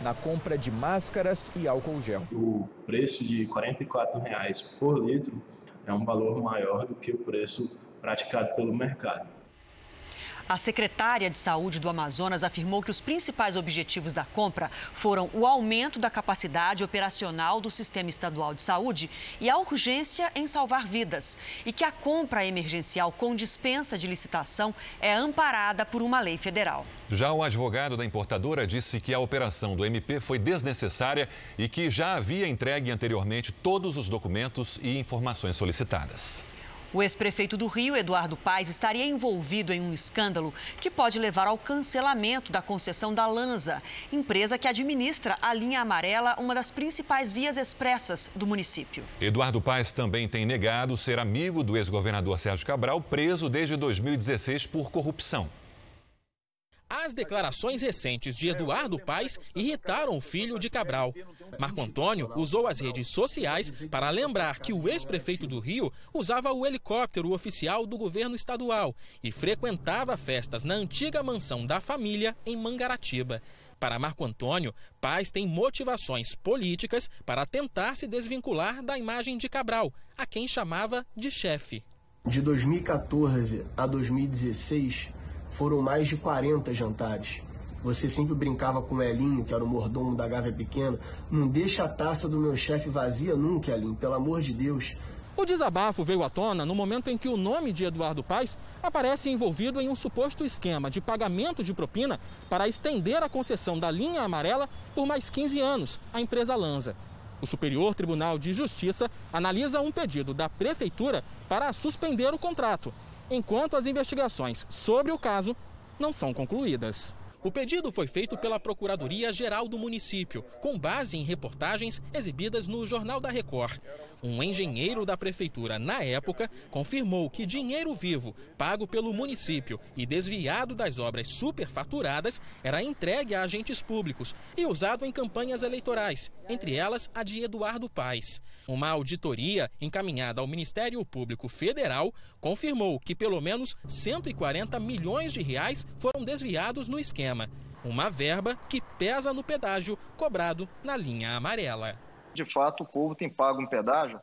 na compra de máscaras e álcool gel. O preço de R$44 por litro é um valor maior do que o preço praticado pelo mercado. A secretária de Saúde do Amazonas afirmou que os principais objetivos da compra foram o aumento da capacidade operacional do Sistema Estadual de Saúde e a urgência em salvar vidas, e que a compra emergencial com dispensa de licitação é amparada por uma lei federal. Já o advogado da importadora disse que a operação do MP foi desnecessária e que já havia entregue anteriormente todos os documentos e informações solicitadas. O ex-prefeito do Rio, Eduardo Paes, estaria envolvido em um escândalo que pode levar ao cancelamento da concessão da Lanza, empresa que administra a linha amarela, uma das principais vias expressas do município. Eduardo Paes também tem negado ser amigo do ex-governador Sérgio Cabral, preso desde 2016 por corrupção. As declarações recentes de Eduardo Paes irritaram o filho de Cabral. Marco Antônio usou as redes sociais para lembrar que o ex-prefeito do Rio usava o helicóptero oficial do governo estadual e frequentava festas na antiga mansão da família em Mangaratiba. Para Marco Antônio, Paes tem motivações políticas para tentar se desvincular da imagem de Cabral, a quem chamava de chefe. De 2014 a 2016... foram mais de 40 jantares. Você sempre brincava com o Elinho, que era o mordomo da Gávea Pequena. Não deixa a taça do meu chefe vazia nunca, Elinho, pelo amor de Deus. O desabafo veio à tona no momento em que o nome de Eduardo Paes aparece envolvido em um suposto esquema de pagamento de propina para estender a concessão da linha amarela por mais 15 anos à empresa Lanza. O Superior Tribunal de Justiça analisa um pedido da Prefeitura para suspender o contrato, enquanto as investigações sobre o caso não são concluídas. O pedido foi feito pela Procuradoria Geral do município, com base em reportagens exibidas no Jornal da Record. Um engenheiro da prefeitura, na época, confirmou que dinheiro vivo, pago pelo município e desviado das obras superfaturadas, era entregue a agentes públicos e usado em campanhas eleitorais, entre elas a de Eduardo Paes. Uma auditoria encaminhada ao Ministério Público Federal confirmou que pelo menos R$140 milhões foram desviados no esquema. Uma verba que pesa no pedágio cobrado na linha amarela. De fato, o povo tem pago um pedágio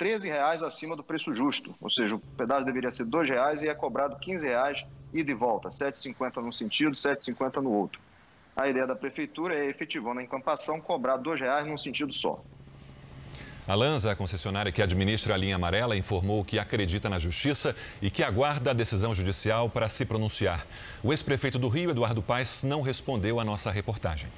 R$13 acima do preço justo. Ou seja, o pedágio deveria ser R$2 e é cobrado R$15 ida e volta. R$7,50 num sentido, R$7,50 no outro. A ideia da prefeitura é, efetivando a encampação, cobrar R$2 num sentido só. A Lanza, a concessionária que administra a linha amarela, informou que acredita na justiça e que aguarda a decisão judicial para se pronunciar. O ex-prefeito do Rio, Eduardo Paes, não respondeu à nossa reportagem.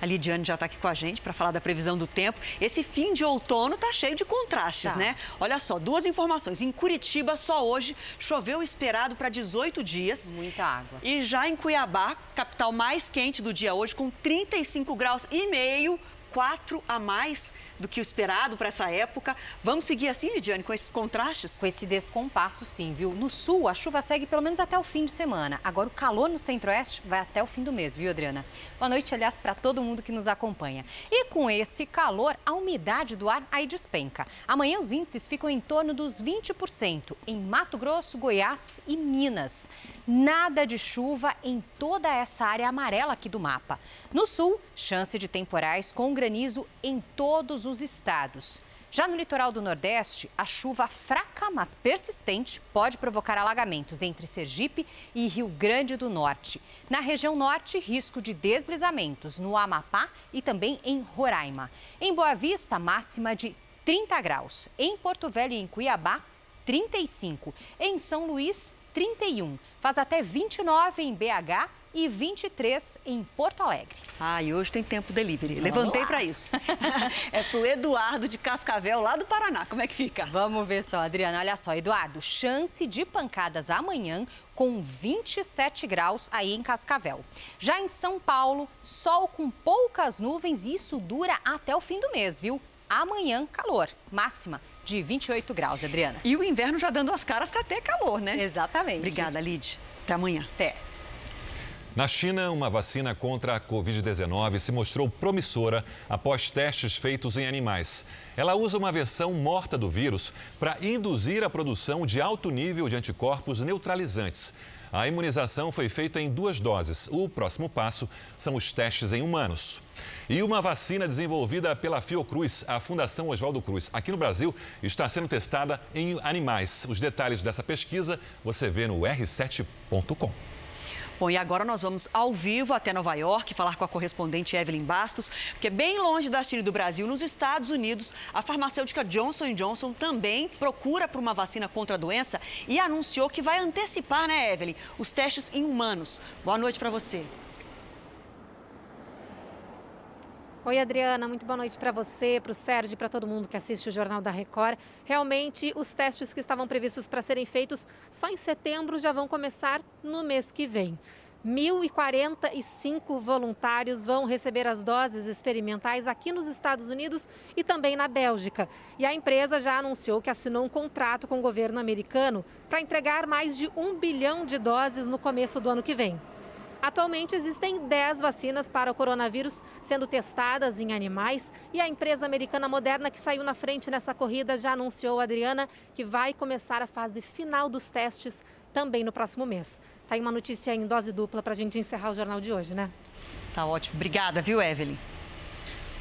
A Lidiane já está aqui com a gente para falar da previsão do tempo. Esse fim de outono está cheio de contrastes, né? Olha só, duas informações. Em Curitiba, só hoje, choveu esperado para 18 dias. Muita água. E já em Cuiabá, capital mais quente do dia hoje, com 35 graus e meio, 4 a mais do que o esperado para essa época. Vamos seguir assim, Lidiane, com esses contrastes? Com esse descompasso, sim, viu? No sul, a chuva segue pelo menos até o fim de semana. Agora, o calor no centro-oeste vai até o fim do mês, viu, Adriana? Boa noite, aliás, para todo mundo que nos acompanha. E com esse calor, a umidade do ar aí despenca. Amanhã, os índices ficam em torno dos 20% em Mato Grosso, Goiás e Minas. Nada de chuva em toda essa área amarela aqui do mapa. No sul, chance de temporais com granizo em todos os estados. Já no litoral do Nordeste, a chuva fraca, mas persistente, pode provocar alagamentos entre Sergipe e Rio Grande do Norte. Na região norte, risco de deslizamentos no Amapá e também em Roraima. Em Boa Vista, máxima de 30 graus. Em Porto Velho e em Cuiabá, 35. Em São Luís, 31. Faz até 29 em BH e 23 em Porto Alegre. Ah, e hoje tem tempo delivery. Levantei para isso. É pro Eduardo de Cascavel, lá do Paraná. Como é que fica? Vamos ver só, Adriana. Olha só, Eduardo, chance de pancadas amanhã com 27 graus aí em Cascavel. Já em São Paulo, sol com poucas nuvens e isso dura até o fim do mês, viu? Amanhã, calor. Máxima de 28 graus, Adriana. E o inverno já dando as caras, tá até calor, né? Exatamente. Obrigada, Lid. Até amanhã. Até. Na China, uma vacina contra a Covid-19 se mostrou promissora após testes feitos em animais. Ela usa uma versão morta do vírus para induzir a produção de alto nível de anticorpos neutralizantes. A imunização foi feita em 2 doses. O próximo passo são os testes em humanos. E uma vacina desenvolvida pela Fiocruz, a Fundação Oswaldo Cruz, aqui no Brasil, está sendo testada em animais. Os detalhes dessa pesquisa você vê no r7.com. Bom, e agora nós vamos ao vivo até Nova York falar com a correspondente Evelyn Bastos, porque bem longe da China e do Brasil, nos Estados Unidos, a farmacêutica Johnson & Johnson também procura por uma vacina contra a doença e anunciou que vai antecipar, né, Evelyn, os testes em humanos. Boa noite para você. Oi, Adriana, muito boa noite para você, para o Sérgio, para todo mundo que assiste o Jornal da Record. Realmente, os testes que estavam previstos para serem feitos só em setembro já vão começar no mês que vem. 1.045 voluntários vão receber as doses experimentais aqui nos Estados Unidos e também na Bélgica. E a empresa já anunciou que assinou um contrato com o governo americano para entregar mais de 1 bilhão de doses no começo do ano que vem. Atualmente existem 10 vacinas para o coronavírus sendo testadas em animais e a empresa americana Moderna, que saiu na frente nessa corrida, já anunciou, Adriana, que vai começar a fase final dos testes também no próximo mês. Tá aí uma notícia em dose dupla para a gente encerrar o jornal de hoje, né? Tá ótimo. Obrigada, viu, Evelyn?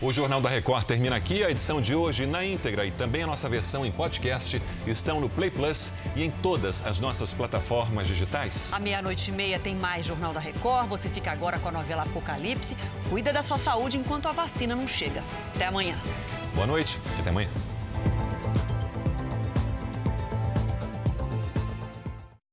O Jornal da Record termina aqui. A edição de hoje na íntegra e também a nossa versão em podcast estão no Play Plus e em todas as nossas plataformas digitais. À meia-noite e meia tem mais Jornal da Record. Você fica agora com a novela Apocalipse. Cuida da sua saúde enquanto a vacina não chega. Até amanhã. Boa noite e até amanhã.